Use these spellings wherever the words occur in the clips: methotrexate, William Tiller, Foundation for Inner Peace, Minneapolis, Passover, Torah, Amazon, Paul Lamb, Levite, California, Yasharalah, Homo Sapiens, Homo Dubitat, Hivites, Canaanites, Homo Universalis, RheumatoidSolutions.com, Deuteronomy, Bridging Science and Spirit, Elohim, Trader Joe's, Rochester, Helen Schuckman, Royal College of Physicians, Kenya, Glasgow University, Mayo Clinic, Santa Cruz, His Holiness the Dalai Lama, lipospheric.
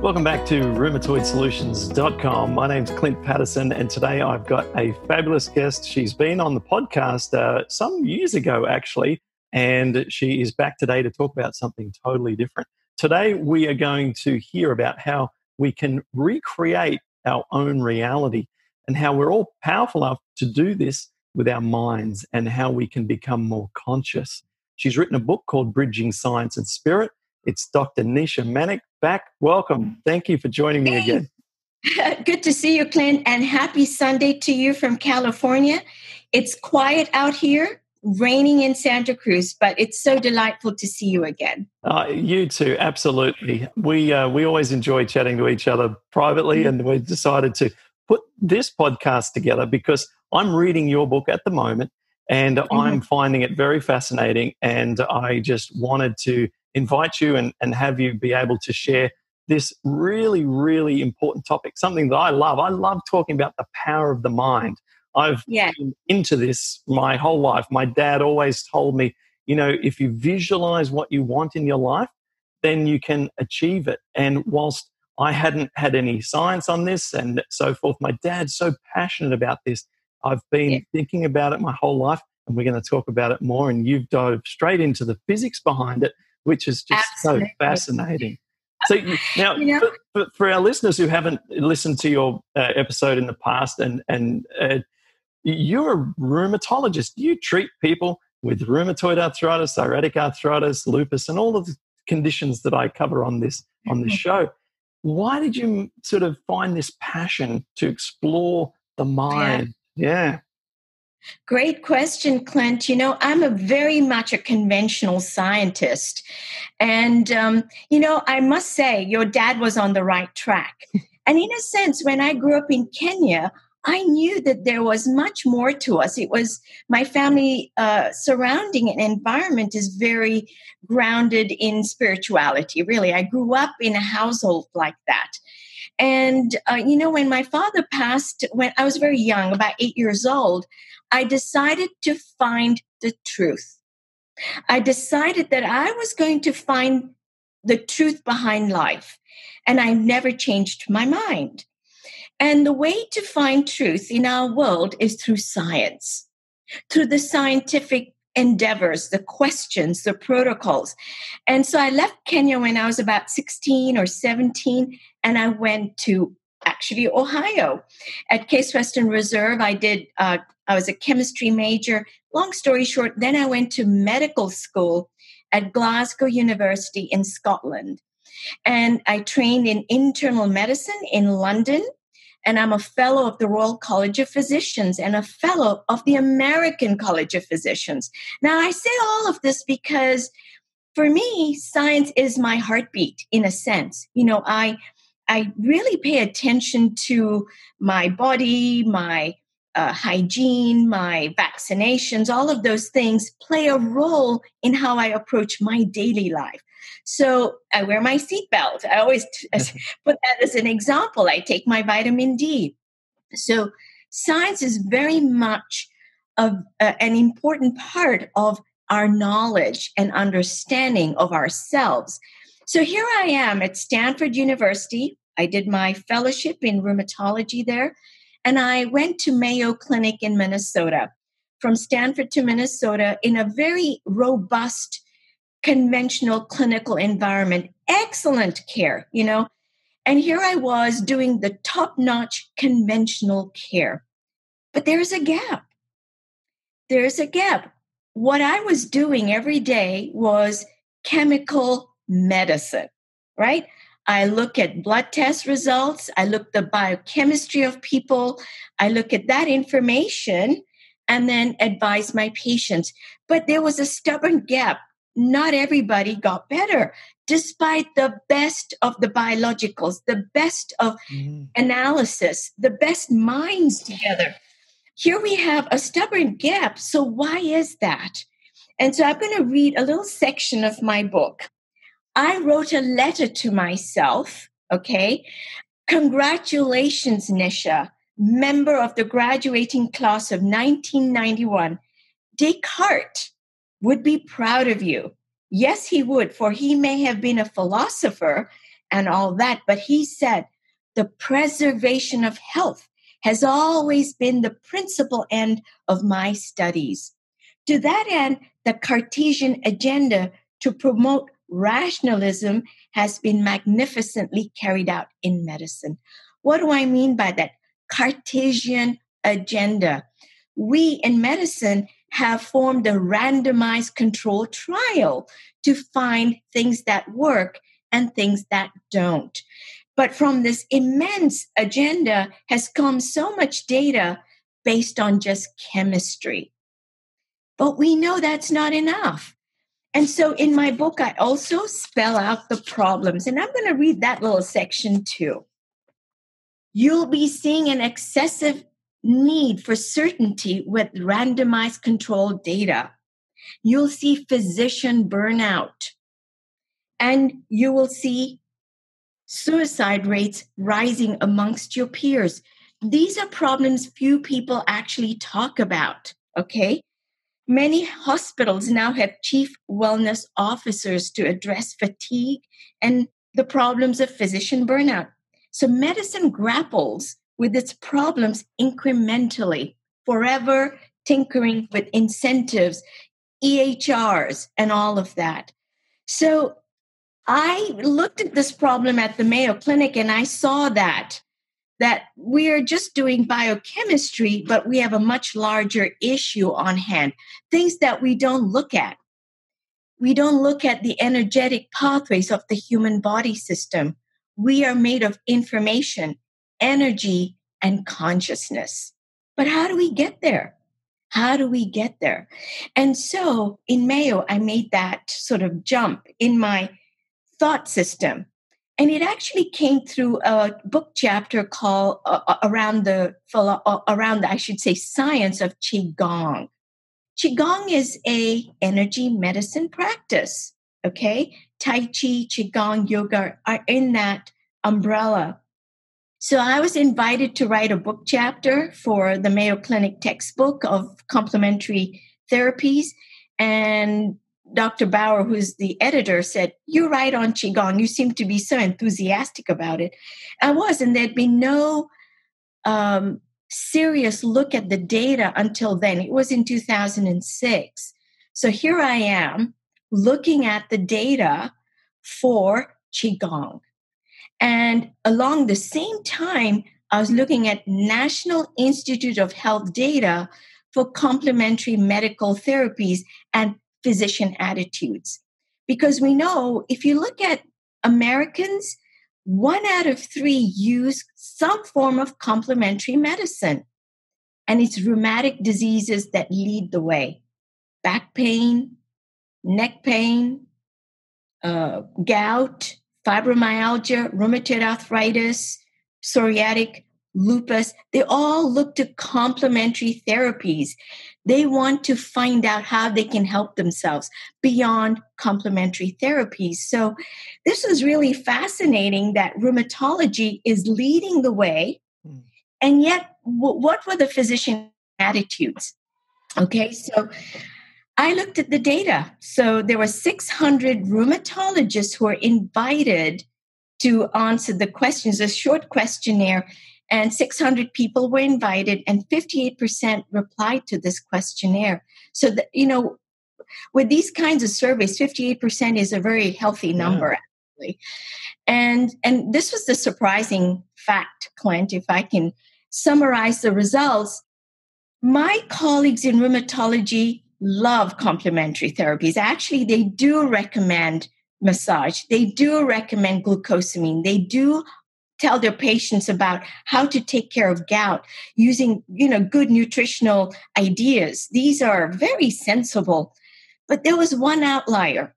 Welcome back to RheumatoidSolutions.com. My name's Clint Pattison, and today I've got a fabulous guest. She's been on the podcast some years ago, actually, and she is back today to talk about something totally different. Today, we are going to hear about how we can recreate our own reality and how we're all powerful enough to do this with our minds and how we can become more conscious. She's written a book called Bridging Science and Spirit. It's Dr. Nisha Manek. Welcome. Thank you for joining me again. Good to see you, Clint, and happy Sunday to you from California. It's quiet out here, raining in Santa Cruz, but it's so delightful to see you again. You too, absolutely. We always enjoy chatting to each other privately, and we decided to put this podcast together because I'm reading your book at the moment, and I'm finding it very fascinating, and I just wanted to invite you and have you be able to share this really, really important topic, something that I love. I love talking about the power of the mind. I've been into this my whole life. My dad always told me, you know, if you visualize what you want in your life, then you can achieve it. And whilst I hadn't had any science on this and so forth, my dad's so passionate about this. I've been thinking about it my whole life, and we're going to talk about it more. And you've dove straight into the physics behind it, which is just so fascinating. So now, for our listeners who haven't listened to your episode in the past, and you're a rheumatologist. You treat people with rheumatoid arthritis, psoriatic arthritis, lupus, and all of the conditions that I cover on this show. Why did you sort of find this passion to explore the mind? Yeah. Great question, Clint. You know, I'm very much a conventional scientist. And, you know, I must say your dad was on the right track. And in a sense, when I grew up in Kenya, I knew that there was much more to us. It was my family surrounding and environment is very grounded in spirituality, really. I grew up in a household like that. And, you know, when my father passed, when I was very young, about 8 years old, I decided to find the truth. I decided that I was going to find the truth behind life. And I never changed my mind. And the way to find truth in our world is through science, through the scientific endeavors, the questions, the protocols. And so I left Kenya when I was about 16 or 17, and I went to actually Ohio. At Case Western Reserve, I was a chemistry major. Long story short, then I went to medical school at Glasgow University in Scotland. And I trained in internal medicine in London. And I'm a fellow of the Royal College of Physicians and a fellow of the American College of Physicians. Now, I say all of this because for me, science is my heartbeat in a sense. You know, I really pay attention to my body, my hygiene, my vaccinations, all of those things play a role in how I approach my daily life. So I wear my seatbelt. I always put that as an example. I take my vitamin D. So science is very much an important part of our knowledge and understanding of ourselves. So here I am at Stanford University. I did my fellowship in rheumatology there, and I went to Mayo Clinic in Minnesota. From Stanford to Minnesota in a very robust conventional clinical environment, excellent care, you know. And here I was doing the top-notch conventional care. But there's a gap. There's a gap. What I was doing every day was chemical medicine, right? I look at blood test results. I look at the biochemistry of people. I look at that information and then advise my patients. But there was a stubborn gap. not everybody got better, despite the best of the biologicals, the best of analysis, the best minds together. Here we have a stubborn gap. So why is that? And so I'm going to read a little section of my book. I wrote a letter to myself, okay? Congratulations, Nisha, member of the graduating class of 1991. Descartes would be proud of you. Yes, he would, for he may have been a philosopher and all that, but he said the preservation of health has always been the principal end of my studies. To that end, the Cartesian agenda to promote rationalism has been magnificently carried out in medicine. What do I mean by that? Cartesian agenda. We in medicine have formed a randomized controlled trial to find things that work and things that don't. But from this immense agenda has come so much data based on just chemistry. But we know that's not enough. And so in my book, I also spell out the problems. And I'm going to read that little section too. You'll be seeing an excessive need for certainty with randomized controlled data. You'll see physician burnout. And you will see suicide rates rising amongst your peers. These are problems few people actually talk about, okay? Many hospitals now have chief wellness officers to address fatigue and the problems of physician burnout. So medicine grapples with its problems incrementally, forever tinkering with incentives, EHRs, and all of that. So I looked at this problem at the Mayo Clinic and I saw that we're just doing biochemistry, but we have a much larger issue on hand, things that we don't look at. We don't look at the energetic pathways of the human body system. We are made of information, energy, and consciousness. But how do we get there? How do we get there? And so in Mayo, I made that sort of jump in my thought system. And it actually came through a book chapter called around the science of Qigong. Qigong is a energy medicine practice, okay? Tai Chi, Qigong, yoga are in that umbrella. So I was invited to write a book chapter for the Mayo Clinic textbook of complementary therapies. And Dr. Bauer, who's the editor, said, "You write on Qigong. You seem to be so enthusiastic about it." I was, and there'd been no serious look at the data until then. It was in 2006. So here I am looking at the data for Qigong. And along the same time, I was looking at National Institute of Health data for complementary medical therapies and physician attitudes. Because we know if you look at Americans, 1 out of 3 use some form of complementary medicine. And it's rheumatic diseases that lead the way. Back pain, neck pain, gout, fibromyalgia, rheumatoid arthritis, psoriatic, lupus, they all look to complementary therapies. They want to find out how they can help themselves beyond complementary therapies. So this is really fascinating that rheumatology is leading the way. And yet, what were the physician attitudes? Okay, so I looked at the data. So there were 600 rheumatologists who were invited to answer the questions, a short questionnaire. And 600 people were invited, and 58% replied to this questionnaire. So, with these kinds of surveys, 58% is a very healthy number, actually. And this was the surprising fact, Clint, if I can summarize the results. My colleagues in rheumatology love complementary therapies. Actually, they do recommend massage. They do recommend glucosamine. They do tell their patients about how to take care of gout using, good nutritional ideas. These are very sensible. But there was one outlier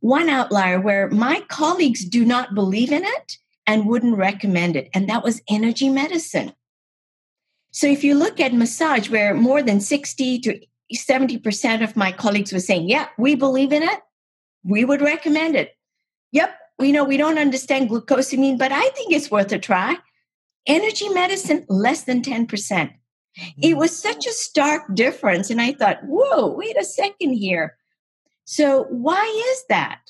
where my colleagues do not believe in it and wouldn't recommend it. And that was energy medicine. So if you look at massage, where more than 60 to 70% of my colleagues were saying, yeah, we believe in it, we would recommend it. Yep, we know we don't understand glucosamine, but I think it's worth a try. Energy medicine, less than 10%. It was such a stark difference. And I thought, whoa, wait a second here. So why is that?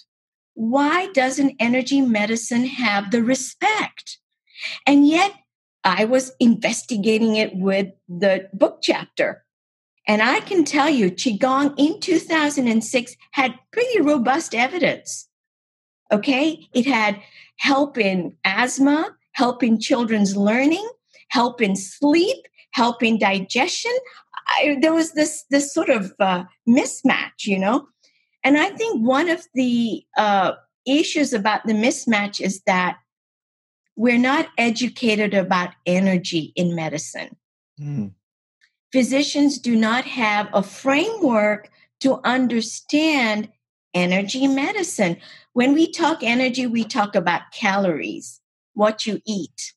Why doesn't energy medicine have the respect? And yet I was investigating it with the book chapter. And I can tell you, Qigong in 2006 had pretty robust evidence, okay? It had help in asthma, help in children's learning, help in sleep, help in digestion. There was this sort of mismatch, you know? And I think one of the issues about the mismatch is that we're not educated about energy in medicine. Mm. Physicians do not have a framework to understand energy medicine. When we talk energy, we talk about calories, what you eat.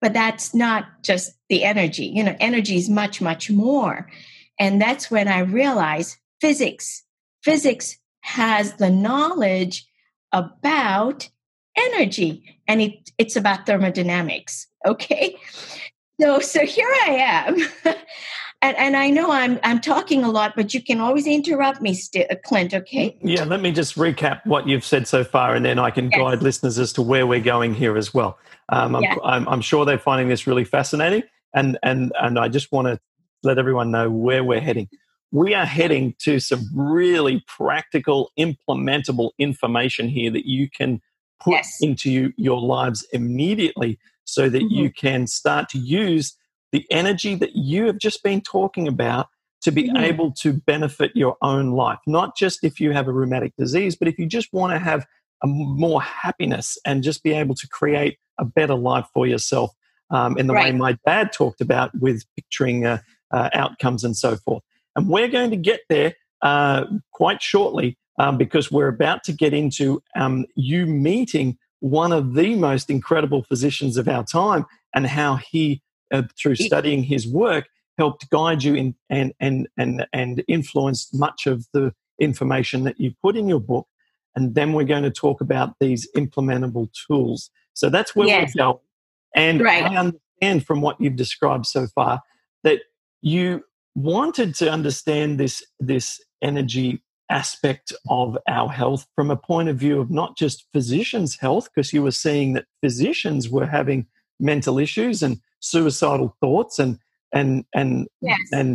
But that's not just the energy. You know, energy is much, much more. And that's when I realized physics. Physics has the knowledge about energy, and it's about thermodynamics, okay? So here I am, and I know I'm talking a lot, but you can always interrupt me, Clint, okay? Yeah, let me just recap what you've said so far, and then I can guide listeners as to where we're going here as well. I'm sure they're finding this really fascinating, and I just want to let everyone know where we're heading. We are heading to some really practical, implementable information here that you can put into your lives immediately, so that you can start to use the energy that you have just been talking about to be able to benefit your own life. Not just if you have a rheumatic disease, but if you just want to have a more happiness and just be able to create a better life for yourself in the way my dad talked about with picturing outcomes and so forth. And we're going to get there quite shortly because we're about to get into you meeting one of the most incredible physicians of our time, and how he, through studying his work, helped guide you in, and influenced much of the information that you put in your book. And then we're going to talk about these implementable tools. So that's where we're going. And I understand from what you've described so far that you wanted to understand this energy aspect of our health from a point of view of not just physicians' health, because you were seeing that physicians were having mental issues and suicidal thoughts and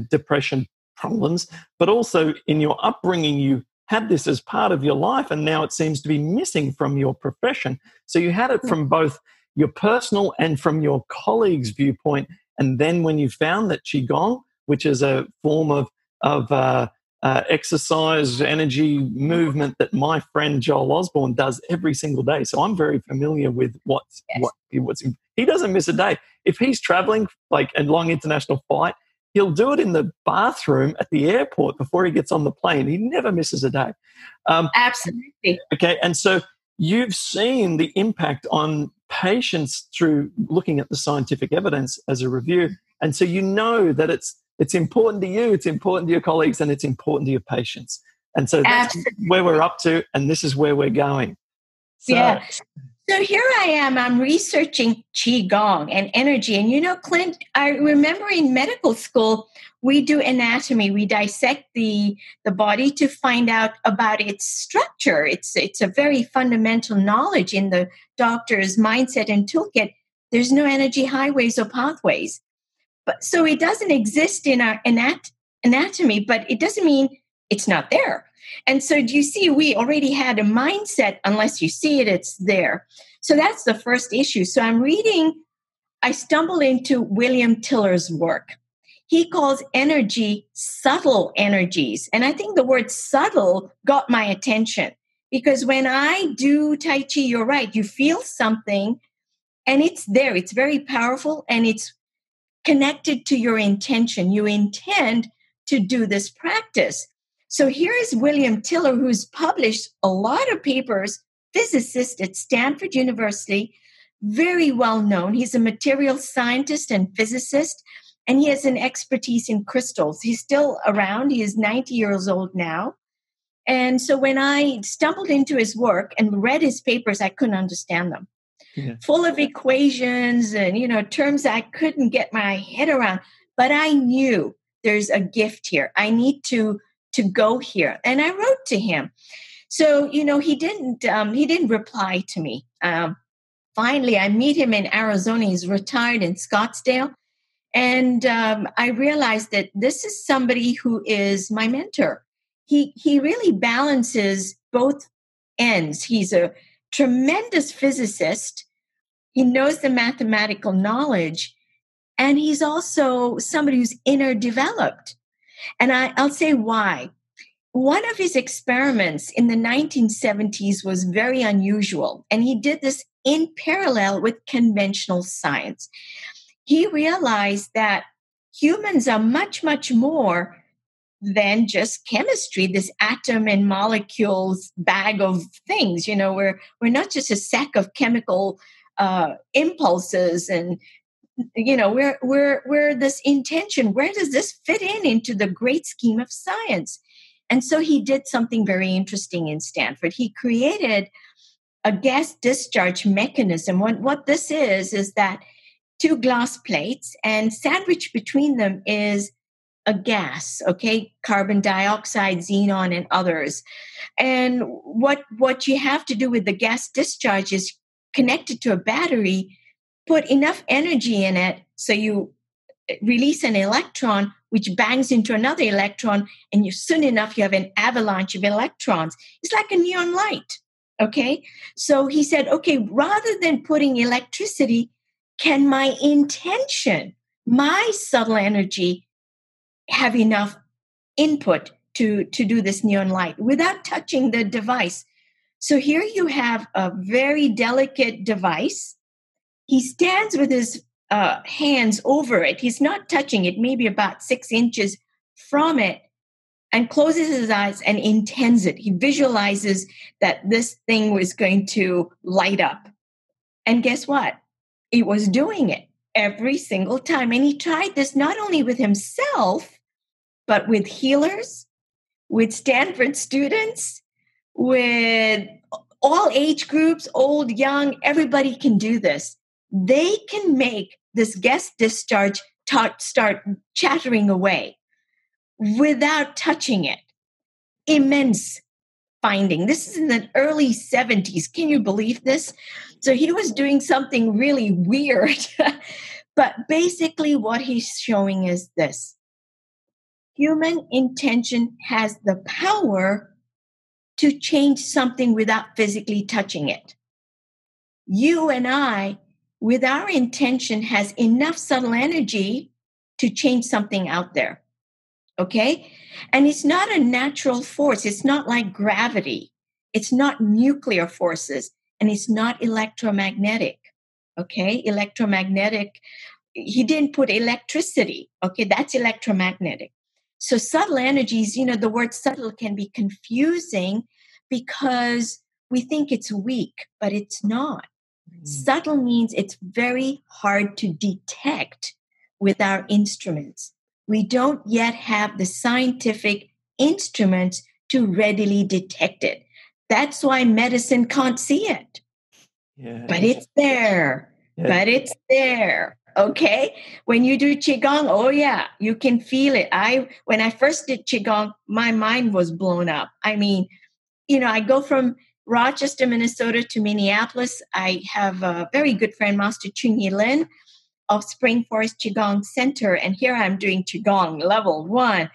depression problems, but also in your upbringing you had this as part of your life, and now it seems to be missing from your profession. So you had it from both your personal and from your colleagues' viewpoint, and then when you found that Qigong, which is a form of exercise, energy, movement that my friend Joel Osborne does every single day. So I'm very familiar with what's he doesn't miss a day. If he's traveling like a long international flight, he'll do it in the bathroom at the airport before he gets on the plane. He never misses a day. Absolutely. Okay, and so you've seen the impact on patients through looking at the scientific evidence as a review, and so you know that it's important to you, it's important to your colleagues, and it's important to your patients. And so that's where we're up to, and this is where we're going. So. Yeah. So here I am, I'm researching Qigong and energy. And you know, Clint, I remember in medical school, we do anatomy. We dissect the body to find out about its structure. It's a very fundamental knowledge in the doctor's mindset and toolkit. There's no energy highways or pathways. But, so it doesn't exist in our anatomy, but it doesn't mean it's not there. And so do you see, we already had a mindset, unless you see it, it's there. So that's the first issue. So I stumbled into William Tiller's work. He calls energy subtle energies. And I think the word subtle got my attention, because when I do Tai Chi, you're right, you feel something and it's there. It's very powerful and it's connected to your intention. You intend to do this practice. So here's William Tiller, who's published a lot of papers, physicist at Stanford University, very well known. He's a material scientist and physicist, and he has an expertise in crystals. He's still around. He is 90 years old now. And so when I stumbled into his work and read his papers, I couldn't understand them. Yeah. Full of equations and, terms I couldn't get my head around. But I knew there's a gift here. I need to go here. And I wrote to him. So, he didn't reply to me. Finally, I meet him in Arizona. He's retired in Scottsdale. And I realized that this is somebody who is my mentor. He really balances both ends. He's a tremendous physicist. He knows the mathematical knowledge. And he's also somebody who's underdeveloped. And I'll say why. One of his experiments in the 1970s was very unusual. And he did this in parallel with conventional science. He realized that humans are much, much more than just chemistry, this atom and molecules bag of things. We're not just a sack of chemical impulses, and we're this intention. Where does this fit into the great scheme of science? And so he did something very interesting in Stanford. He created a gas discharge mechanism. What this is that two glass plates, and sandwiched between them is a gas, okay, carbon dioxide, xenon, and others. And what you have to do with the gas discharge is connect it to a battery, put enough energy in it, so you release an electron, which bangs into another electron, and soon enough you have an avalanche of electrons. It's like a neon light, okay? So he said, okay, rather than putting electricity, can my intention, my subtle energy, have enough input to do this neon light without touching the device? So here you have a very delicate device. He stands with his hands over it. He's not touching it, maybe about 6 inches from it, and closes his eyes and intends it. He visualizes that this thing was going to light up. And guess what? It was doing it every single time. And he tried this not only with himself, but with healers, with Stanford students, with all age groups, old, young, everybody can do this. They can make this gas discharge start chattering away without touching it. Immense finding. This is in the early 70s. Can you believe this? So he was doing something really weird. But basically what he's showing is this. Human intention has the power to change something without physically touching it. You and I, with our intention, has enough subtle energy to change something out there, okay? And it's not a natural force. It's not like gravity. It's not nuclear forces, and it's not electromagnetic, okay? Electromagnetic, he didn't put electricity, okay? That's electromagnetic. So subtle energies, the word subtle can be confusing because we think it's weak, but it's not. Subtle means it's very hard to detect with our instruments. We don't yet have the scientific instruments to readily detect it. That's why medicine can't see it. Yeah. But it's there. Yeah. But it's there. Okay, when you do Qigong, oh yeah, you can feel it. When I first did Qigong, my mind was blown up. I mean, I go from Rochester, Minnesota to Minneapolis. I have a very good friend, Master Chunyi Lin of Spring Forest Qigong Center. And here I'm doing Qigong level 1.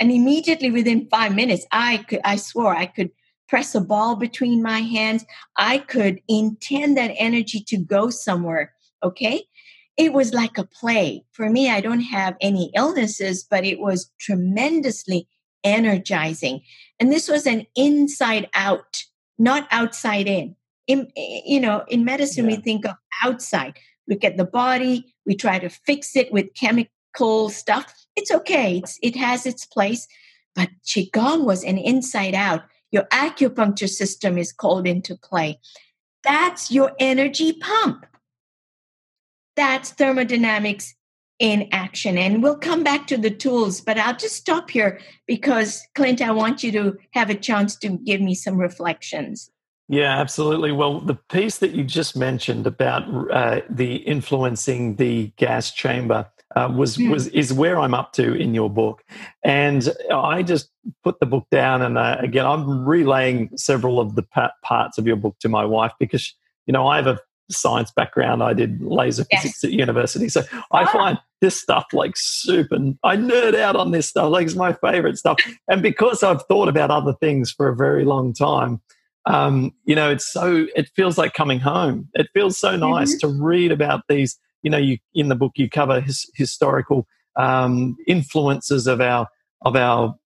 And immediately within 5 minutes, I swore I could press a ball between my hands. I could intend that energy to go somewhere, okay? It was like a play. For me, I don't have any illnesses, but it was tremendously energizing. And this was an inside out, not outside in. In medicine, We think of outside. Look at the body. We try to fix it with chemical stuff. It's okay. It has its place. But Qigong was an inside out. Your acupuncture system is called into play. That's your energy pump. That's thermodynamics in action. And we'll come back to the tools, but I'll just stop here because, Clint, I want you to have a chance to give me some reflections. Yeah, absolutely. Well, the piece that you just mentioned about the influencing the gas chamber is where I'm up to in your book. And I just put the book down, and again, I'm relaying several of the parts of your book to my wife because, you know, I have a science background. I did laser physics at university. So I find this stuff like super, I nerd out on this stuff. Like, it's my favorite stuff. And because I've thought about other things for a very long time, you know, it feels like coming home. It feels so nice to read about these. You know, in the book you cover historical influences of our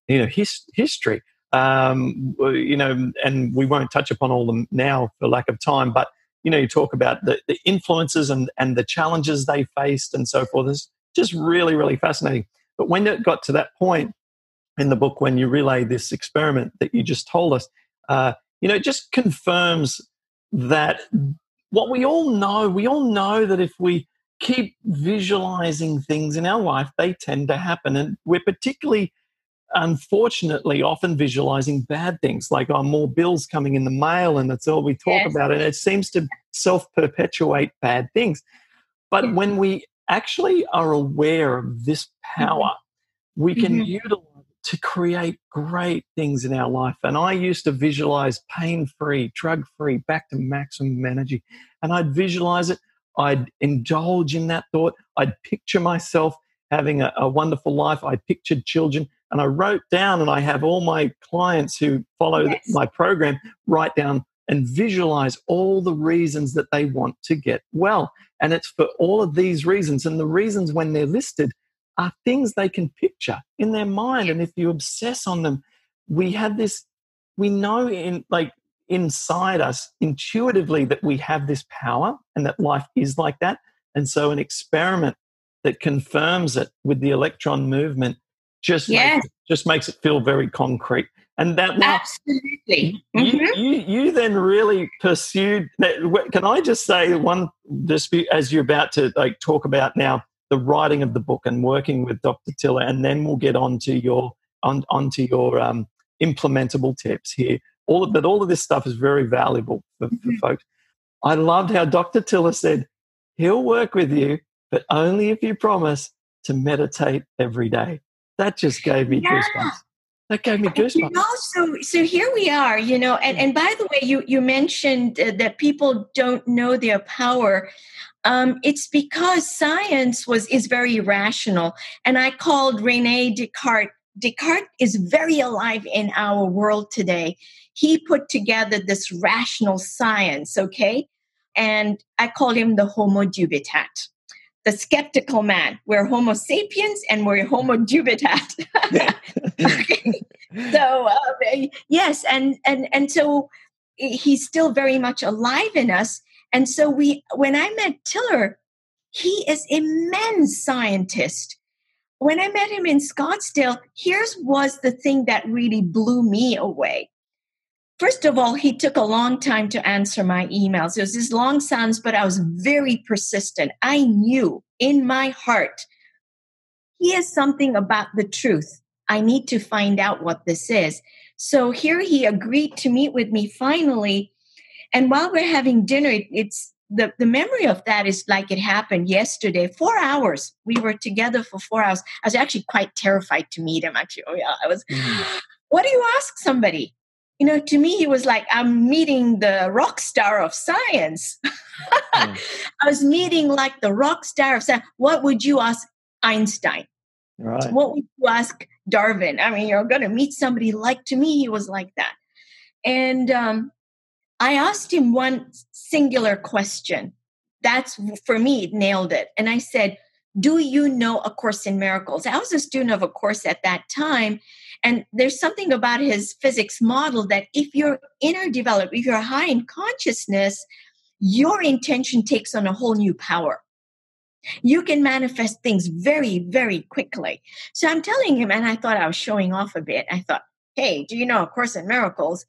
history. You know, and we won't touch upon all of them now for lack of time. But you know, you talk about the influences and the challenges they faced and so forth. It's just really, really fascinating. But when it got to that point in the book, when you relay this experiment that you just told us. You know, it just confirms that what we all know that if we keep visualizing things in our life, they tend to happen. And we're particularly, unfortunately, often visualizing bad things, like more bills coming in the mail, and that's all we talk about. And it seems to self-perpetuate bad things. But when we actually are aware of this power, we can utilize to create great things in our life. And I used to visualize pain-free, drug-free, back to maximum energy. And I'd visualize it. I'd indulge in that thought. I'd picture myself having a wonderful life. I pictured children. And I wrote down, and I have all my clients who follow my program write down and visualize all the reasons that they want to get well. And it's for all of these reasons. And the reasons, when they're listed, are things they can picture in their mind. And if you obsess on them, we have this, we know inside us intuitively that we have this power and that life is like that. And so an experiment that confirms it with the electron movement just makes it feel very concrete. And that absolutely. You then really pursued that. Can I just say one dispute as you're about to talk about now? The writing of the book and working with Dr. Tiller, and then we'll get onto your implementable tips here. All of this stuff is very valuable for folks. I loved how Dr. Tiller said he'll work with you, but only if you promise to meditate every day. That just gave me goosebumps. That gave me goosebumps. You know, so here we are. You know, and by the way, you mentioned that people don't know their power. It's because science is very irrational. And I called René Descartes. Descartes is very alive in our world today. He put together this rational science, okay? And I called him the Homo Dubitat, the skeptical man. We're Homo sapiens and we're Homo Dubitat. Okay. So, yes, and so he's still very much alive in us. And so when I met Tiller, he is immense scientist. When I met him in Scottsdale, here's was the thing that really blew me away. First of all, he took a long time to answer my emails. It was this long sentence, but I was very persistent. I knew in my heart, he has something about the truth. I need to find out what this is. So here he agreed to meet with me finally. And while we're having dinner, it's the memory of that is like it happened yesterday. 4 hours. We were together for 4 hours. I was actually quite terrified to meet him, actually. I was, what do you ask somebody? You know, to me, he was like, I'm meeting the rock star of science. I was meeting like the rock star of science. What would you ask Einstein? Right. So what would you ask Darwin? I mean, you're going to meet somebody like, to me, he was like that. And, I asked him one singular question. That's, for me, it nailed it. And I said, do you know A Course in Miracles? I was a student of A Course at that time. And there's something about his physics model that if you're inner developed, if you're high in consciousness, your intention takes on a whole new power. You can manifest things very, very quickly. So I'm telling him, and I thought I was showing off a bit. I thought, hey, do you know A Course in Miracles?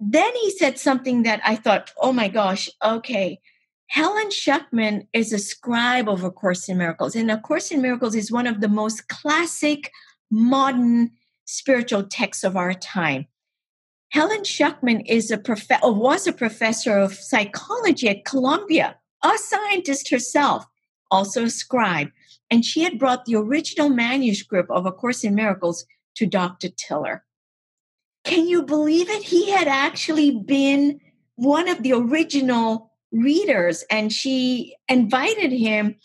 Then he said something that I thought, oh my gosh, okay. Helen Schuckman is a scribe of A Course in Miracles. And A Course in Miracles is one of the most classic modern spiritual texts of our time. Helen Schuckman is was a professor of psychology at Columbia, a scientist herself, also a scribe. And she had brought the original manuscript of A Course in Miracles to Dr. Tiller. Can you believe it? He had actually been one of the original readers, and she invited him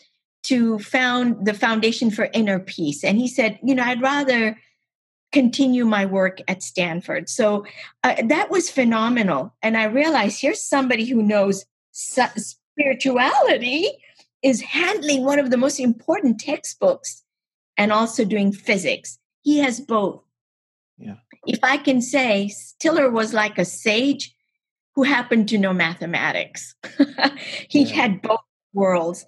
to found the Foundation for Inner Peace. And he said, you know, I'd rather continue my work at Stanford. So that was phenomenal. And I realized here's somebody who knows spirituality is handling one of the most important textbooks and also doing physics. He has both. Yeah. If I can say, Tiller was like a sage who happened to know mathematics. He had both worlds.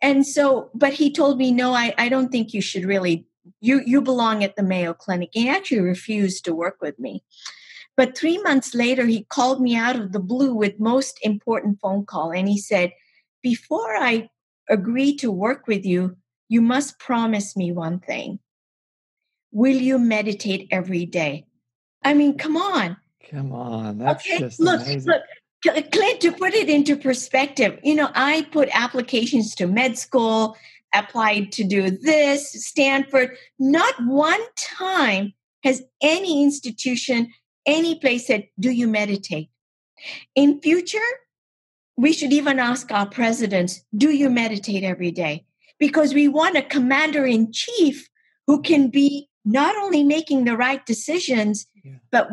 And so, but he told me, no, I don't think you should really, you belong at the Mayo Clinic. He actually refused to work with me. But 3 months later, he called me out of the blue with most important phone call. And he said, before I agree to work with you, you must promise me one thing. Will you meditate every day? I mean, come on. Come on. That's okay, just amazing. Look, Clint, to put it into perspective, you know, I put applications to med school, applied to do this, Stanford. Not one time has any institution, any place said, do you meditate? In future, we should even ask our presidents, do you meditate every day? Because we want a commander-in-chief who can be not only making the right decisions, but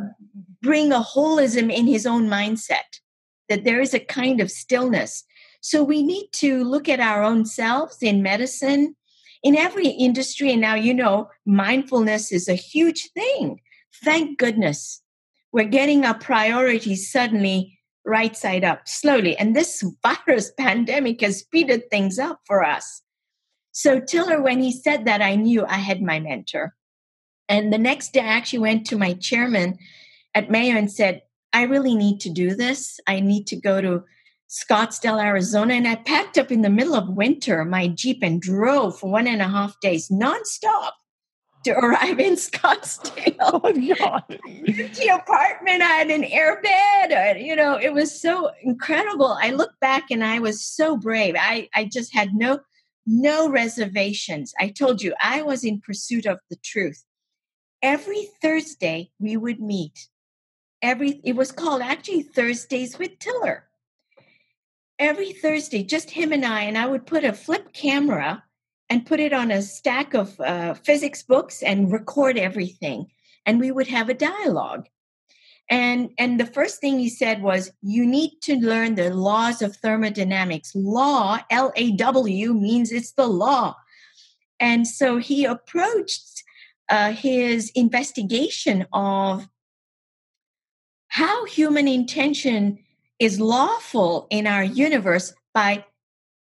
bring a holism in his own mindset, that there is a kind of stillness. So we need to look at our own selves in medicine, in every industry. And now, you know, mindfulness is a huge thing. Thank goodness. We're getting our priorities suddenly right side up, slowly. And this virus pandemic has speeded things up for us. So Tiller, when he said that, I knew I had my mentor. And the next day, I actually went to my chairman at Mayo and said, I really need to do this. I need to go to Scottsdale, Arizona. And I packed up in the middle of winter my Jeep and drove for 1.5 days nonstop to arrive in Scottsdale. Oh, God. The apartment, I had an airbed. You know, it was so incredible. I look back and I was so brave. I just had no reservations. I told you, I was in pursuit of the truth. Every Thursday, we would meet. It was called actually Thursdays with Tiller. Every Thursday, just him and I would put a flip camera and put it on a stack of physics books and record everything. And we would have a dialogue. And the first thing he said was, you need to learn the laws of thermodynamics. Law, L-A-W, means it's the law. And so he approached his investigation of how human intention is lawful in our universe by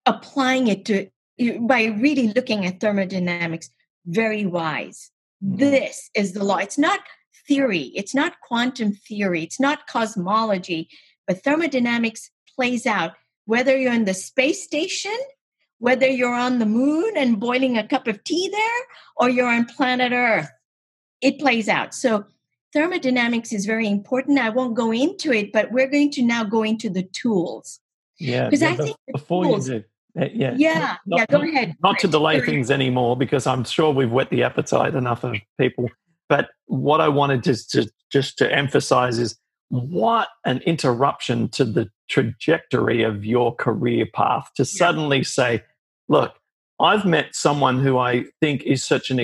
applying it by really looking at thermodynamics. Very wise. This is the law. It's not theory. It's not quantum theory. It's not cosmology, but thermodynamics plays out whether you're in the space station, whether you're on the moon and boiling a cup of tea there, or you're on planet Earth. It plays out. So thermodynamics is very important. I won't go into it, but we're going to now go into the tools. Yeah. Because I think before tools, you do. Go ahead. Not to delay things anymore, because I'm sure we've whet the appetite enough of people. But what I wanted to emphasize is what an interruption to the trajectory of your career path to suddenly say, look, I've met someone who I think is such an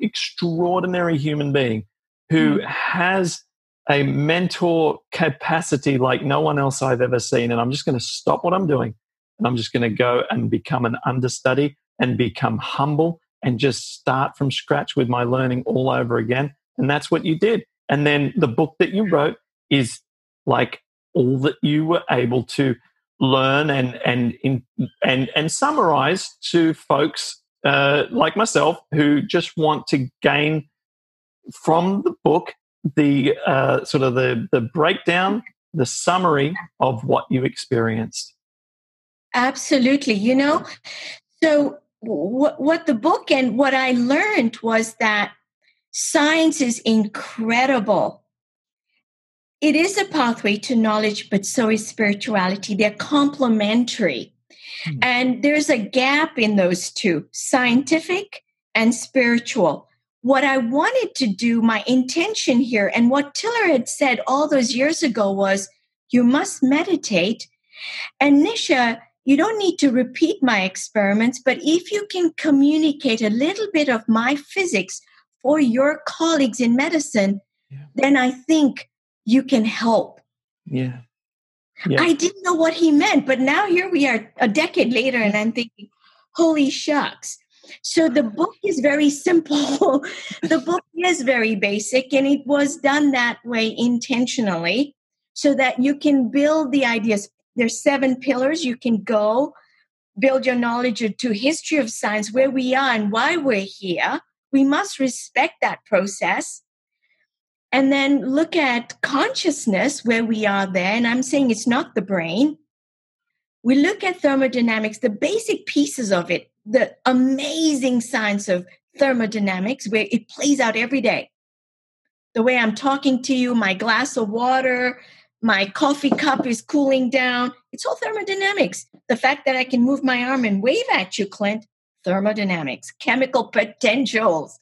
extraordinary human being who has a mentor capacity like no one else I've ever seen. And I'm just going to stop what I'm doing. And I'm just going to go and become an understudy and become humble and just start from scratch with my learning all over again. And that's what you did. And then the book that you wrote is like all that you were able to learn and summarize to folks like myself who just want to gain from the book the sort of the breakdown, the summary of what you experienced. Absolutely. You know, so what the book and what I learned was that science is incredible. It is a pathway to knowledge, but so is spirituality. They're complementary. Mm-hmm. And there's a gap in those two, scientific and spiritual. What I wanted to do, my intention here, and what Tiller had said all those years ago was, you must meditate. And Nisha, you don't need to repeat my experiments, but if you can communicate a little bit of my physics for your colleagues in medicine, then I think you can help. Yeah. Yeah. I didn't know what he meant, but now here we are a decade later and I'm thinking, holy shucks. So the book is very simple. The book is very basic, and it was done that way intentionally so that you can build the ideas. There's 7 pillars. You can go build your knowledge to history of science, where we are and why we're here. We must respect that process. And then look at consciousness, where we are there. And I'm saying it's not the brain. We look at thermodynamics, the basic pieces of it, the amazing science of thermodynamics, where it plays out every day. The way I'm talking to you, my glass of water, my coffee cup is cooling down. It's all thermodynamics. The fact that I can move my arm and wave at you, Clint, thermodynamics, chemical potentials.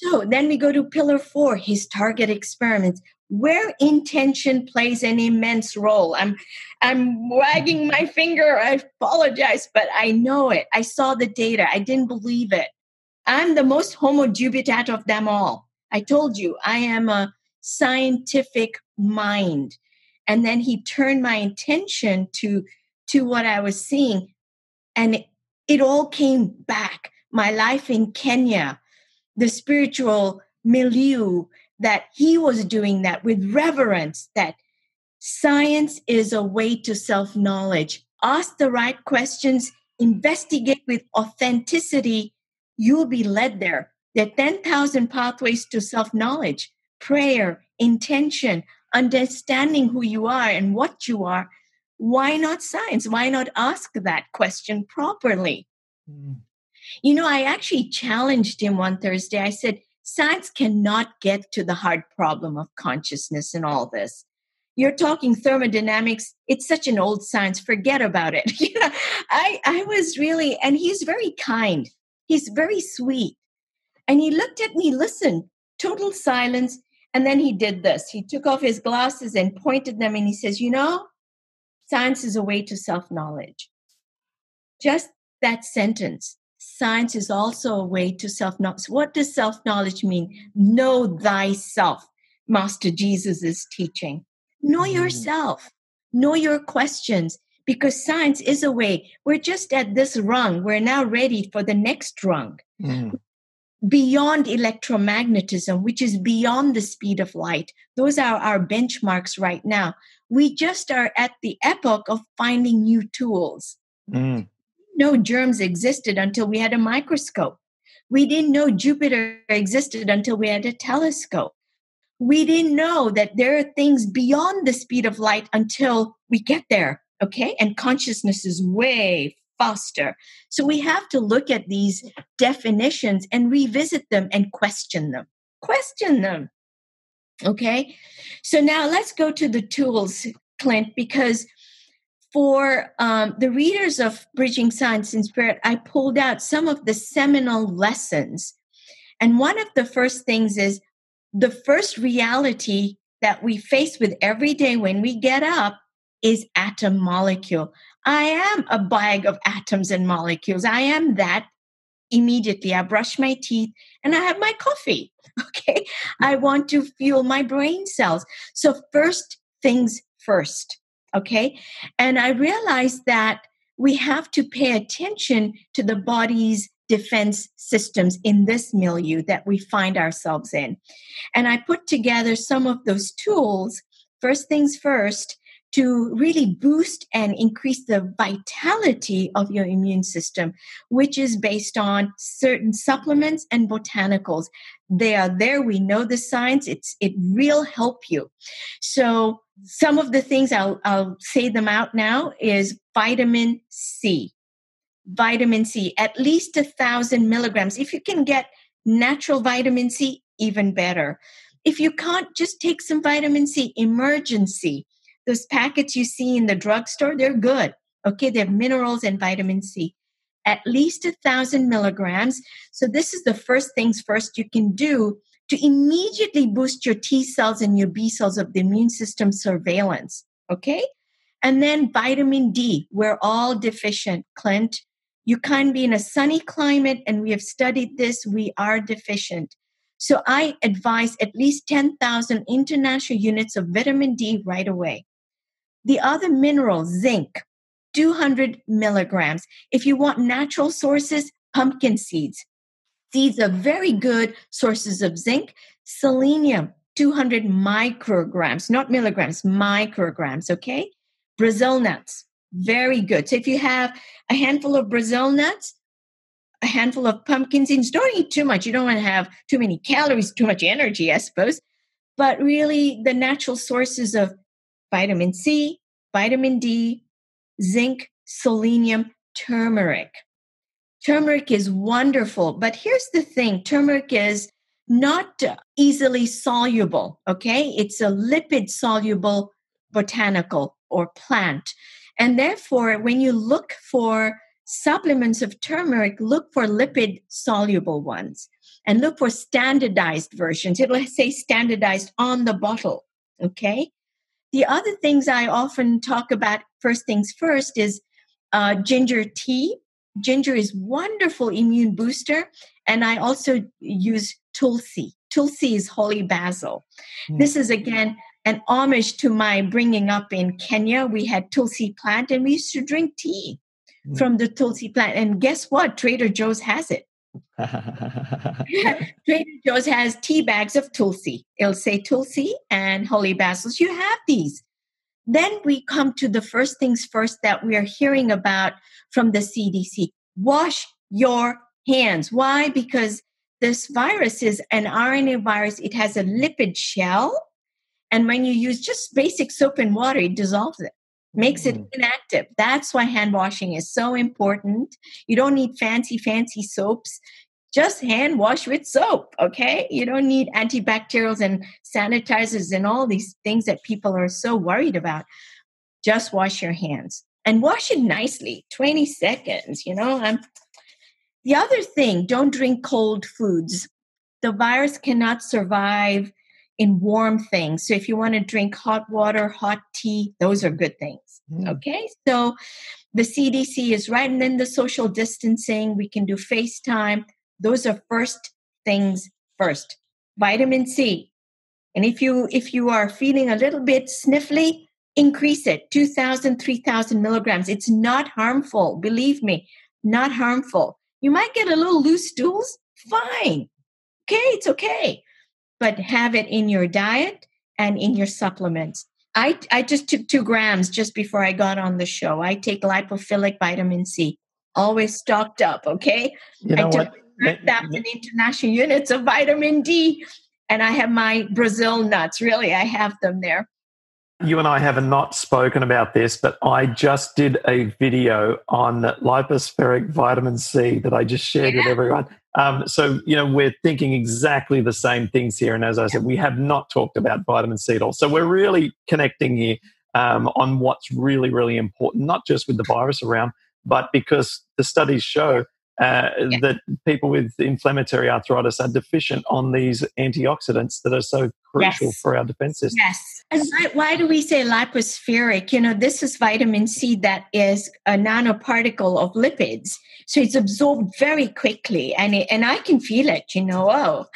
So then we go to pillar 4, his target experiments, where intention plays an immense role. I'm wagging my finger. I apologize, but I know it. I saw the data. I didn't believe it. I'm the most Homo Dubitat of them all. I told you, I am a scientific mind. And then he turned my intention to what I was seeing. And it all came back. My life in Kenya, the spiritual milieu that he was doing that with reverence, that science is a way to self-knowledge. Ask the right questions, investigate with authenticity, you'll be led there. There are 10,000 pathways to self-knowledge, prayer, intention, understanding who you are and what you are. Why not science? Why not ask that question properly? Mm. You know, I actually challenged him one Thursday. I said, science cannot get to the hard problem of consciousness and all this. You're talking thermodynamics. It's such an old science. Forget about it. You know, I was really, and he's very kind. He's very sweet. And he looked at me, listened, total silence. And then he did this. He took off his glasses and pointed them. And he says, you know, science is a way to self-knowledge. Just that sentence. Science is also a way to self-knowledge. What does self-knowledge mean? Know thyself, Master Jesus is teaching. Know yourself. Know your questions, because science is a way. We're just at this rung. We're now ready for the next rung. Mm. Beyond electromagnetism, which is beyond the speed of light. Those are our benchmarks right now. We just are at the epoch of finding new tools. Mm. No germs existed until we had a microscope. We didn't know Jupiter existed until we had a telescope. We didn't know that there are things beyond the speed of light until we get there, okay? And consciousness is way faster. So we have to look at these definitions and revisit them and question them. Question them, okay? So now let's go to the tools, Clint, because for the readers of Bridging Science and Spirit, I pulled out some of the seminal lessons. And one of the first things is the first reality that we face with every day when we get up is atom molecule. I am a bag of atoms and molecules. I am that immediately. I brush my teeth and I have my coffee, okay? I want to fuel my brain cells. So first things first. Okay. And I realized that we have to pay attention to the body's defense systems in this milieu that we find ourselves in. And I put together some of those tools, first things first, to really boost and increase the vitality of your immune system, which is based on certain supplements and botanicals. They are there. We know the science. It will help you. So some of the things, I'll say them out now, is vitamin C. Vitamin C, at least 1,000 milligrams. If you can get natural vitamin C, even better. If you can't, just take some vitamin C, emergency. Those packets you see in the drugstore, they're good. Okay, they have minerals and vitamin C. At least 1,000 milligrams. So this is the first things first you can do to immediately boost your T cells and your B cells of the immune system surveillance. Okay? And then vitamin D, we're all deficient, Clint. You can't be in a sunny climate, and we have studied this, we are deficient. So I advise at least 10,000 international units of vitamin D right away. The other mineral, zinc, 200 milligrams. If you want natural sources, pumpkin seeds. These are very good sources of zinc. Selenium, 200 micrograms, not milligrams, micrograms, okay? Brazil nuts, very good. So if you have a handful of Brazil nuts, a handful of pumpkin seeds, don't eat too much. You don't want to have too many calories, too much energy, I suppose. But really, the natural sources of vitamin C, vitamin D, zinc, selenium, turmeric. Turmeric is wonderful, but here's the thing. Turmeric is not easily soluble, okay? It's a lipid-soluble botanical or plant. And therefore, when you look for supplements of turmeric, look for lipid-soluble ones and look for standardized versions. It'll say standardized on the bottle, okay? The other things I often talk about, first things first, is ginger tea. Ginger is wonderful immune booster, and I also use tulsi. Tulsi is holy basil. This is, again, an homage to my bringing up in Kenya. We had tulsi plant, and we used to drink tea from the tulsi plant. And guess what? Trader Joe's has it. Trader Joe's has tea bags of tulsi. It'll say tulsi and holy basils. You have these. Then we come to the first things first that we are hearing about from the CDC. Wash your hands. Why? Because this virus is an RNA virus. It has a lipid shell. And when you use just basic soap and water, it dissolves it, makes it inactive. That's why hand washing is so important. You don't need fancy soaps. Just hand wash with soap, okay? You don't need antibacterials and sanitizers and all these things that people are so worried about. Just wash your hands and wash it nicely, 20 seconds, you know. The other thing, don't drink cold foods. The virus cannot survive in warm things. So if you want to drink hot water, hot tea, those are good things. Okay, so the CDC is right. And then the social distancing, we can do FaceTime. Those are first things first. Vitamin C. And if you are feeling a little bit sniffly, increase it, 2,000, 3,000 milligrams. It's not harmful. Believe me, not harmful. You might get a little loose stools. Fine. Okay, it's okay. But have it in your diet and in your supplements. I just took 2 grams just before I got on the show. I take lipophilic vitamin C, always stocked up, okay? You know, I took 5,000 international units of vitamin D, and I have my Brazil nuts. Really, I have them there. You and I have not spoken about this, but I just did a video on lipospheric vitamin C that I just shared with everyone. So, you know, we're thinking exactly the same things here. And as I said, we have not talked about vitamin C at all. So we're really connecting here on what's really, really important, not just with the virus around, but because the studies show that people with inflammatory arthritis are deficient on these antioxidants that are so crucial for our defense system. Yes. And why do we say lipospheric? You know, this is vitamin C that is a nanoparticle of lipids. So it's absorbed very quickly, and I can feel it, you know. Oh.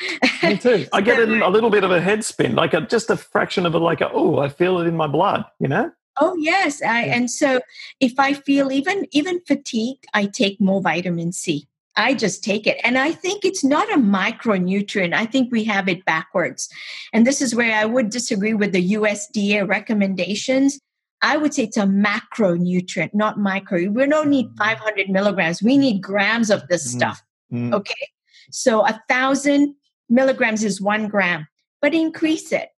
Me too. I get a little bit of a head spin, like just a fraction of it, I feel it in my blood, you know. Oh, yes. And so if I feel even fatigued, I take more vitamin C. I just take it. And I think it's not a micronutrient. I think we have it backwards. And this is where I would disagree with the USDA recommendations. I would say it's a macronutrient, not micro. We don't need 500 milligrams. We need grams of this stuff. Okay. So 1,000 milligrams is 1 gram, but increase it.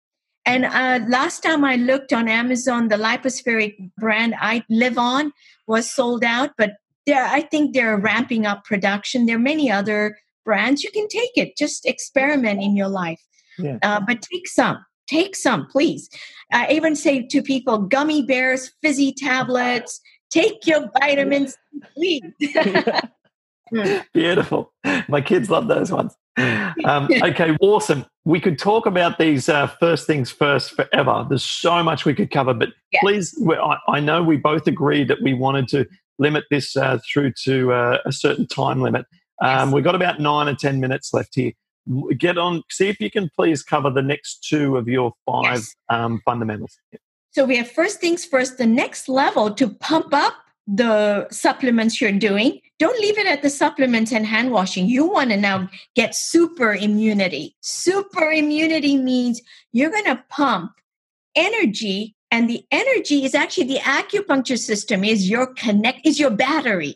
And last time I looked on Amazon, the lipospheric brand I live on was sold out, but I think they're ramping up production. There are many other brands. You can take it. Just experiment in your life. Yeah. But take some. Take some, please. I even say to people, gummy bears, fizzy tablets, take your vitamins, please. Beautiful. My kids love those ones. Okay, awesome. We could talk about these first things first forever. There's so much we could cover, but please, I know we both agreed that we wanted to limit this through to a certain time limit. We've got about 9 or 10 minutes left here. Get on, see if you can please cover the next two of your five fundamentals. So we have first things first, the next level to pump up the supplements you're doing. Don't leave it at the supplements and hand washing. You want to now get super immunity. Super immunity means you're going to pump energy, and the energy is actually the acupuncture system is your battery.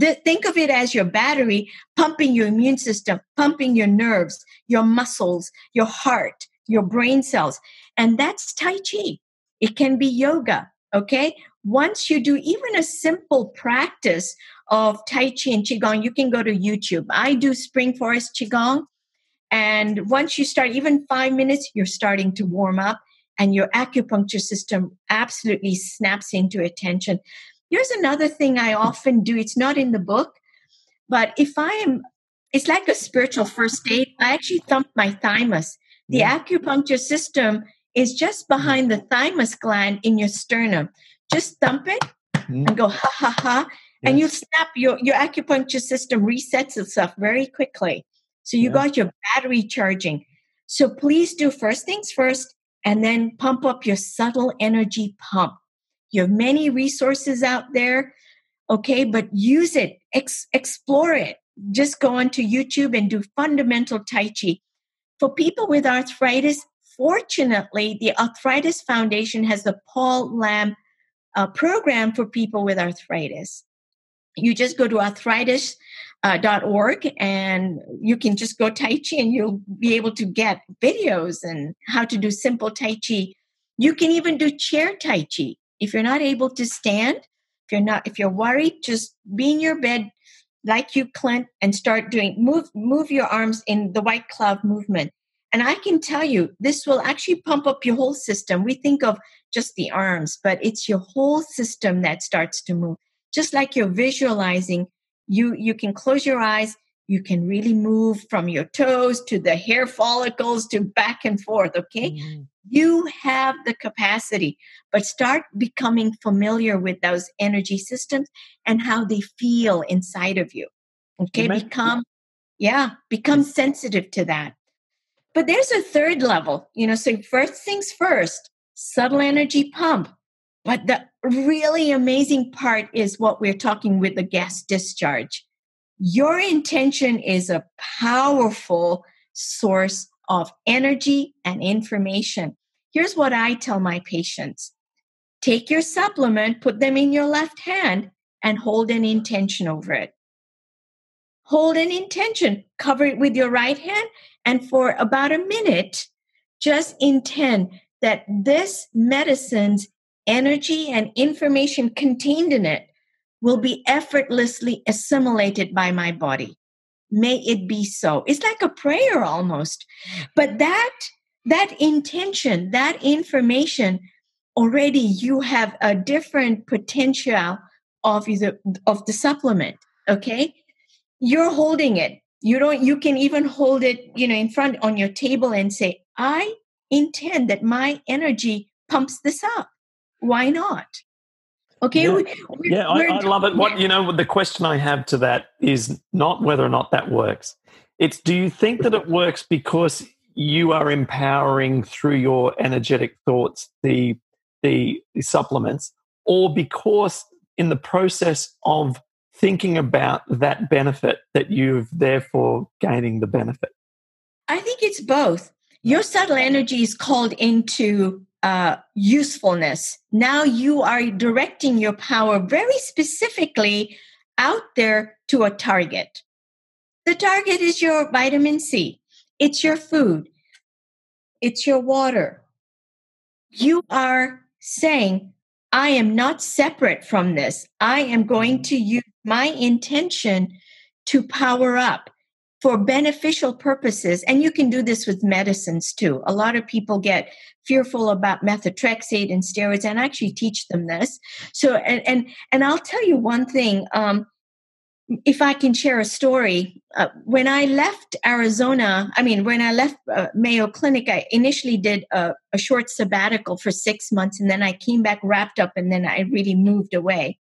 Think of it as your battery, pumping your immune system, pumping your nerves, your muscles, your heart, your brain cells. And that's Tai Chi. It can be yoga, okay? Once you do even a simple practice of Tai Chi and Qigong, you can go to YouTube. I do Spring Forest Qigong. And once you start, even 5 minutes, you're starting to warm up and your acupuncture system absolutely snaps into attention. Here's another thing I often do. It's not in the book, but it's like a spiritual first aid. I actually thump my thymus. The acupuncture system is just behind the thymus gland in your sternum. Just thump it and go, ha, ha, ha. Yeah. And you'll snap. Your acupuncture system resets itself very quickly. So you got your battery charging. So please do first things first, and then pump up your subtle energy pump. You have many resources out there, okay, but use it, explore it. Just go onto YouTube and do fundamental Tai Chi. For people with arthritis, fortunately, the Arthritis Foundation has the Paul Lamb program for people with arthritis. You just go to arthritis.org and you can just go Tai Chi and you'll be able to get videos and how to do simple Tai Chi. You can even do chair Tai Chi. If you're not able to stand, if you're worried, just be in your bed like you, Clint, and start doing, move your arms in the white cloud movement. And I can tell you, this will actually pump up your whole system. We think of just the arms, but it's your whole system that starts to move. Just like you're visualizing, you can close your eyes, you can really move from your toes to the hair follicles to back and forth, okay? Mm-hmm. You have the capacity, but start becoming familiar with those energy systems and how they feel inside of you. Okay, become sensitive to that. But there's a third level, so first things first, subtle energy pump. But the really amazing part is what we're talking with the gas discharge. Your intention is a powerful source of energy and information. Here's what I tell my patients. Take your supplement, put them in your left hand, and hold an intention over it. Hold an intention, cover it with your right hand, and for about a minute, just intend that this medicine's energy and information contained in it will be effortlessly assimilated by my body. May it be so. It's like a prayer almost. But that intention, that information, already you have a different potential of the supplement, okay? You're holding it. You can even hold it, in front on your table and say, I intend that my energy pumps this up. Why not? Okay. Yeah, I love it. What the question I have to that is not whether or not that works. It's do you think that it works because you are empowering through your energetic thoughts the supplements, or because in the process of thinking about that benefit that you've therefore gaining the benefit? I think it's both. Your subtle energy is called into usefulness. Now you are directing your power very specifically out there to a target. The target is your vitamin C. It's your food. It's your water. You are saying, I am not separate from this. I am going to use my intention to power up for beneficial purposes. And you can do this with medicines too. A lot of people get fearful about methotrexate and steroids, and I actually teach them this. So, and I'll tell you one thing, if I can share a story. When I left Mayo Clinic, I initially did a short sabbatical for 6 months, and then I came back wrapped up, and then I really moved away.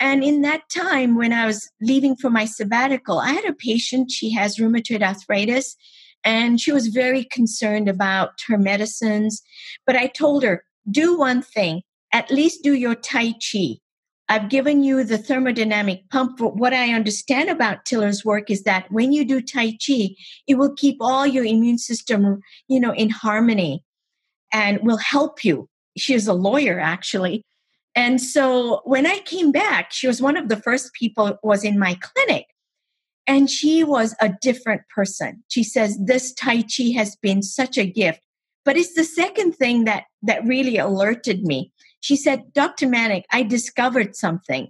And in that time, when I was leaving for my sabbatical, I had a patient. She has rheumatoid arthritis, and she was very concerned about her medicines. But I told her, do one thing, at least do your Tai Chi. I've given you the thermodynamic pump. What I understand about Tiller's work is that when you do Tai Chi, it will keep all your immune system, in harmony and will help you. She is a lawyer, actually. And so when I came back, she was one of the first people was in my clinic, and she was a different person. She says, this Tai Chi has been such a gift, but it's the second thing that really alerted me. She said, Dr. Manek, I discovered something.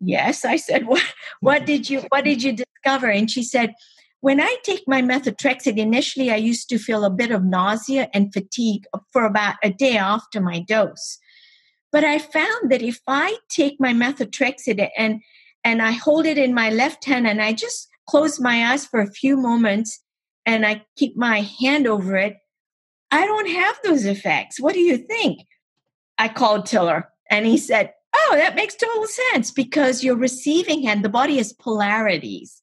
Yes, I said, what did you discover? And she said, when I take my methotrexate, initially I used to feel a bit of nausea and fatigue for about a day after my dose. But I found that if I take my methotrexate and I hold it in my left hand and I just close my eyes for a few moments and I keep my hand over it, I don't have those effects. What do you think? I called Tiller and he said, oh, that makes total sense, because your receiving hand, the body has polarities.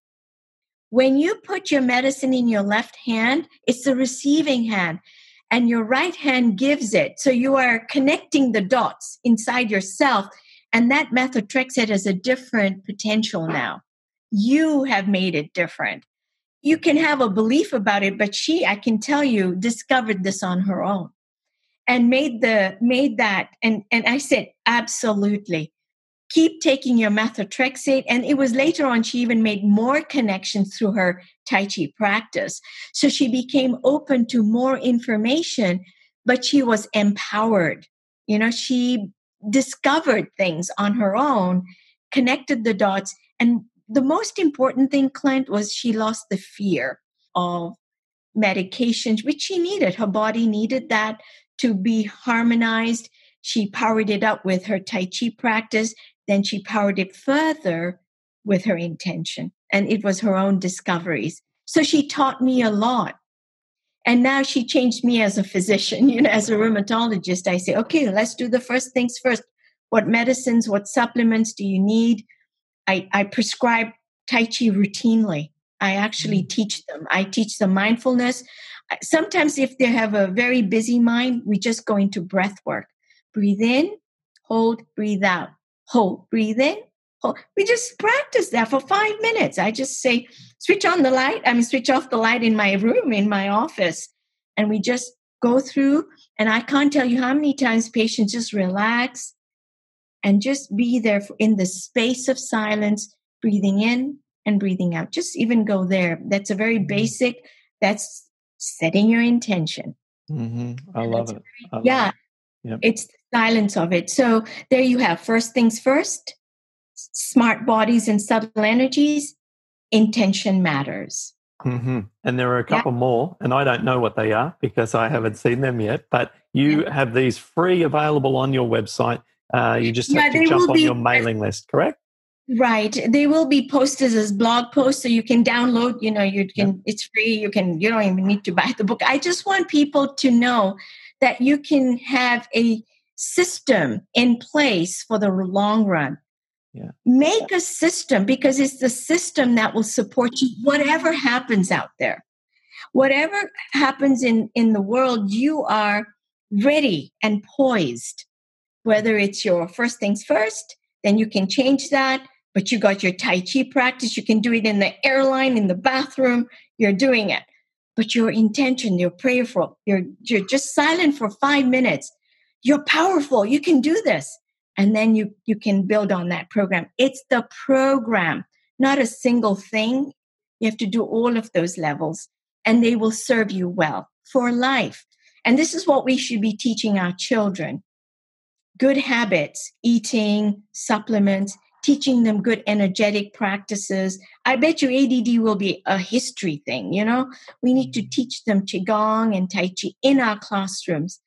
When you put your medicine in your left hand, it's the receiving hand, and your right hand gives it. So you are connecting the dots inside yourself, and that methotrexate has a different potential now. You have made it different. You can have a belief about it, but she, I can tell you, discovered this on her own and made that. And I said, absolutely. Keep taking your methotrexate. And it was later on, she even made more connections through her Tai Chi practice. So she became open to more information, but she was empowered. She discovered things on her own, connected the dots. And the most important thing, Clint, was she lost the fear of medications, which she needed. Her body needed that to be harmonized. She powered it up with her Tai Chi practice. Then she powered it further with her intention. And it was her own discoveries. So she taught me a lot. And now she changed me as a physician, as a rheumatologist. I say, okay, let's do the first things first. What medicines, what supplements do you need? I prescribe Tai Chi routinely. I actually teach them. I teach them mindfulness. Sometimes if they have a very busy mind, we just go into breath work. Breathe in, hold, breathe out. Hold, breathe in, hold. We just practice that for 5 minutes. I just say, switch off the light in my room, in my office. And we just go through. And I can't tell you how many times patients just relax and just be there in the space of silence, breathing in and breathing out. Just even go there. That's a very basic, that's setting your intention. Mm-hmm. I love it. Yeah. Yep. It's the silence of it. So there you have first things first, smart bodies and subtle energies, intention matters. Mm-hmm. And there are a couple more, and I don't know what they are because I haven't seen them yet, but you have these free available on your website. You just have to jump on your mailing list, correct? Right. They will be posted as blog posts, so you can download, it's free. You don't even need to buy the book. I just want people to know that you can have a system in place for the long run. Yeah. Make a system, because it's the system that will support you. Whatever happens out there, whatever happens in the world, you are ready and poised. Whether it's your first things first, then you can change that. But you got your Tai Chi practice. You can do it in the airline, in the bathroom. You're doing it. but your intention, you're prayerful, you're just silent for 5 minutes. You're powerful. You can do this. And then you can build on that program. It's the program, not a single thing. You have to do all of those levels, and they will serve you well for life. And this is what we should be teaching our children. Good habits, eating, supplements, teaching them good energetic practices. I bet you ADD will be a history thing, you know? We need to teach them Qigong and Tai Chi in our classrooms.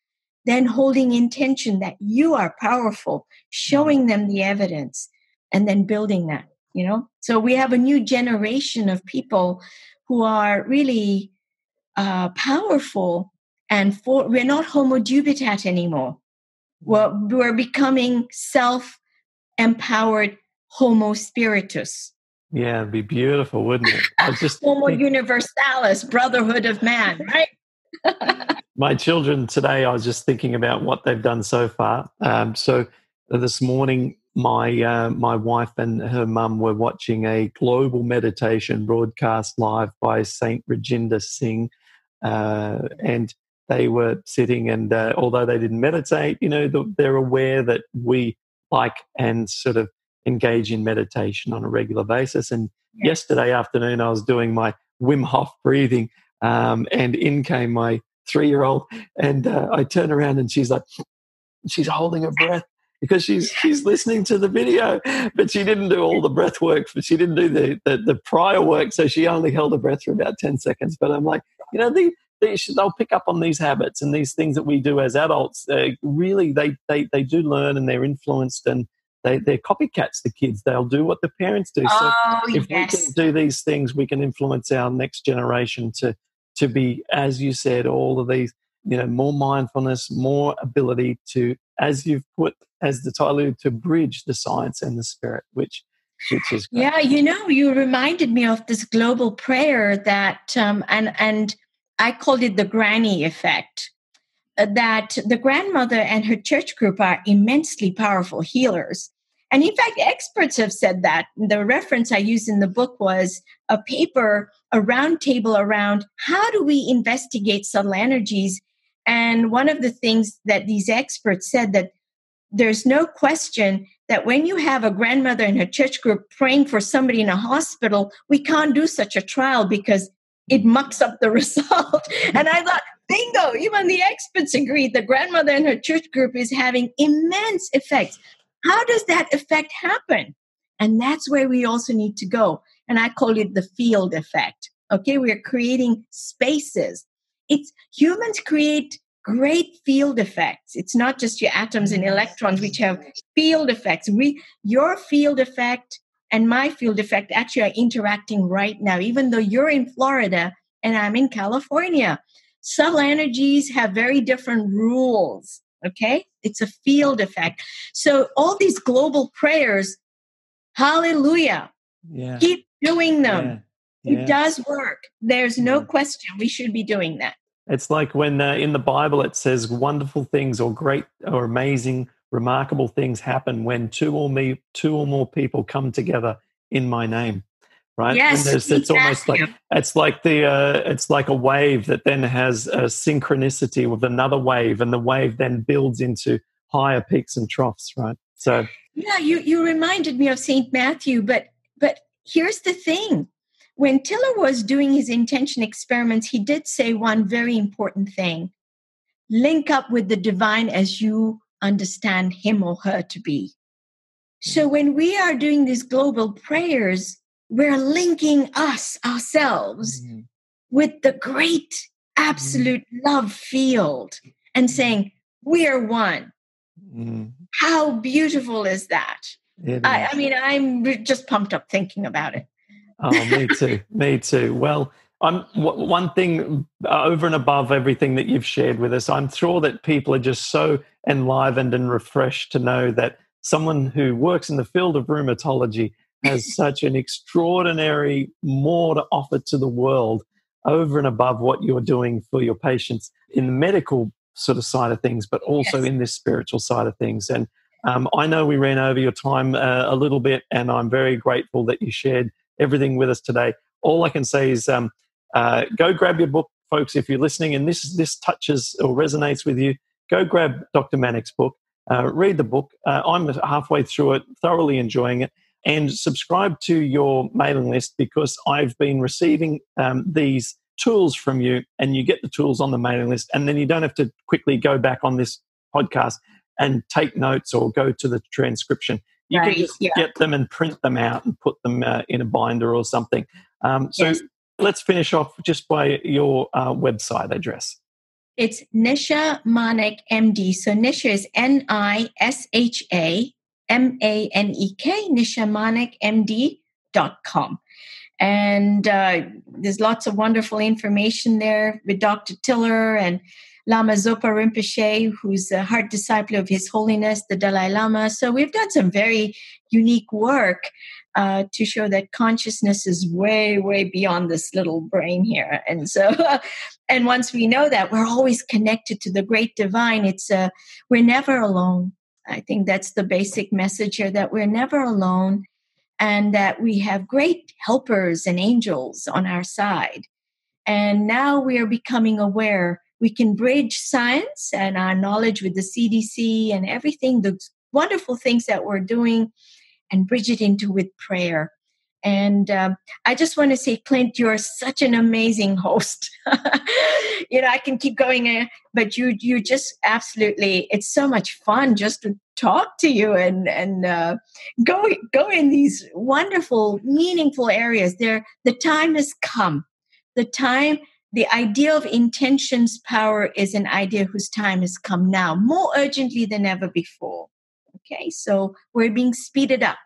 Then holding intention that you are powerful, showing them the evidence, and then building that, you know? So we have a new generation of people who are really powerful, and we're not Homo Dubitat anymore. We're becoming self-empowered Homo Spiritus. Yeah, it'd be beautiful, wouldn't it? Homo Universalis, brotherhood of man, right? My children today, I was just thinking about what they've done so far. So this morning, my wife and her mum were watching a global meditation broadcast live by Saint Rajendra Singh, and they were sitting, and although they didn't meditate, you know, they're aware that we like and sort of engage in meditation on a regular basis. And Yesterday afternoon, I was doing my Wim Hof breathing, and in came my 3-year-old, and I turn around and she's holding her breath because she's listening to the video, but she didn't do all the breath work. She didn't do the prior work, so she only held her breath for about 10 seconds. But I'm like, you know, they'll pick up on these habits and these things that we do as adults. Really, they do learn, and they're influenced, and they're copycats, the kids. They'll do what the parents do. If we can do these things, we can influence our next generation to be, as you said, all of these, you know, more mindfulness, more ability to, as you've put, as the title, to bridge the science and the spirit, which is great. Yeah, you know, you reminded me of this global prayer that, and I called it the granny effect, that the grandmother and her church group are immensely powerful healers. And in fact, experts have said that. The reference I used in the book was a paper, a round table around how do we investigate subtle energies. And one of the things that these experts said, that there's no question that when you have a grandmother in her church group praying for somebody in a hospital, we can't do such a trial because it mucks up the result. And I thought, bingo, even the experts agreed the grandmother and her church group is having immense effects. How does that effect happen? And that's where we also need to go. And I call it the field effect. Okay, we are creating spaces. Humans create great field effects. It's not just your atoms and electrons which have field effects. Your field effect and my field effect actually are interacting right now, even though you're in Florida and I'm in California. Subtle energies have very different rules, okay? It's a field effect. So all these global prayers, hallelujah, keep doing them. Yeah. Yeah. It does work. There's no question we should be doing that. It's like when in the Bible it says wonderful things or great or amazing, remarkable things happen when two or more people come together in my name, right? Yes, and it's almost like it's like a wave that then has a synchronicity with another wave, and the wave then builds into higher peaks and troughs, right? So yeah, you reminded me of Saint Matthew, but here's the thing: when Tiller was doing his intention experiments, he did say one very important thing: link up with the divine as you understand him or her to be. So when we are doing these global prayers, we're linking ourselves with the great absolute love field and saying, we are one. How beautiful is that? I mean, I'm just pumped up thinking about it. Oh, me too. Me too. Well, one thing over and above everything that you've shared with us, I'm thrilled that people are just so enlivened and refreshed to know that someone who works in the field of rheumatology has such an extraordinary more to offer to the world over and above what you're doing for your patients in the medical sort of side of things, but also in this spiritual side of things. And I know we ran over your time a little bit, and I'm very grateful that you shared everything with us today. All I can say is go grab your book, folks, if you're listening and this touches or resonates with you, go grab Dr. Manek's book, read the book. I'm halfway through it, thoroughly enjoying it, and subscribe to your mailing list, because I've been receiving these tools from you, and you get the tools on the mailing list, and then you don't have to quickly go back on this podcast and take notes or go to the transcription. You can just get them and print them out and put them in a binder or something. So let's finish off just by your website address. It's Nisha Manek MD. So Nisha is Nisha Manek, Nishamanikmd.com. And there's lots of wonderful information there with Dr. Tiller and Lama Zopa Rinpoche, who's a heart disciple of His Holiness, the Dalai Lama. So we've done some very unique work to show that consciousness is way, way beyond this little brain here. And so, and once we know that, we're always connected to the great divine. It's we're never alone. I think that's the basic message here, that we're never alone and that we have great helpers and angels on our side. And now we are becoming aware. We can bridge science and our knowledge with the CDC and everything, the wonderful things that we're doing, and bridge it into with prayer. And I just want to say, Clint, you're such an amazing host. You know, I can keep going, but you just absolutely, it's so much fun just to talk to you and go in these wonderful, meaningful areas. The time has come. The idea of intention's power is an idea whose time has come now, more urgently than ever before. Okay, so we're being speeded up.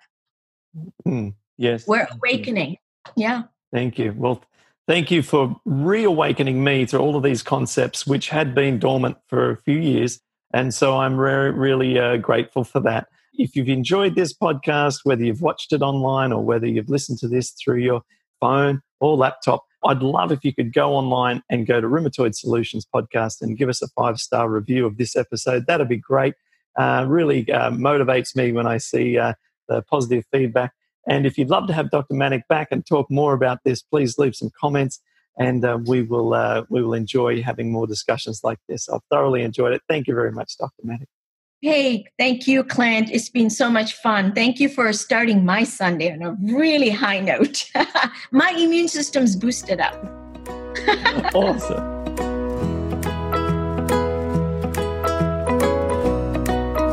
Mm, yes. We're awakening. Yeah. Thank you. Well, thank you for reawakening me to all of these concepts, which had been dormant for a few years. And so I'm really grateful for that. If you've enjoyed this podcast, whether you've watched it online or whether you've listened to this through your phone or laptop, I'd love if you could go online and go to Rheumatoid Solutions Podcast and give us a 5-star review of this episode. That'd be great. Really motivates me when I see the positive feedback. And if you'd love to have Dr. Manek back and talk more about this, please leave some comments, and we will enjoy having more discussions like this. I've thoroughly enjoyed it. Thank you very much, Dr. Manek. Hey, thank you, Clint. It's been so much fun. Thank you for starting my Sunday on a really high note. My immune system's boosted up. Awesome.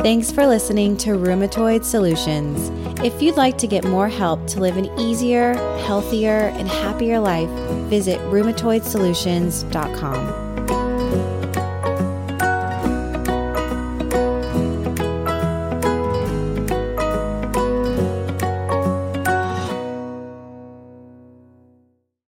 Thanks for listening to Rheumatoid Solutions. If you'd like to get more help to live an easier, healthier, and happier life, visit RheumatoidSolutions.com.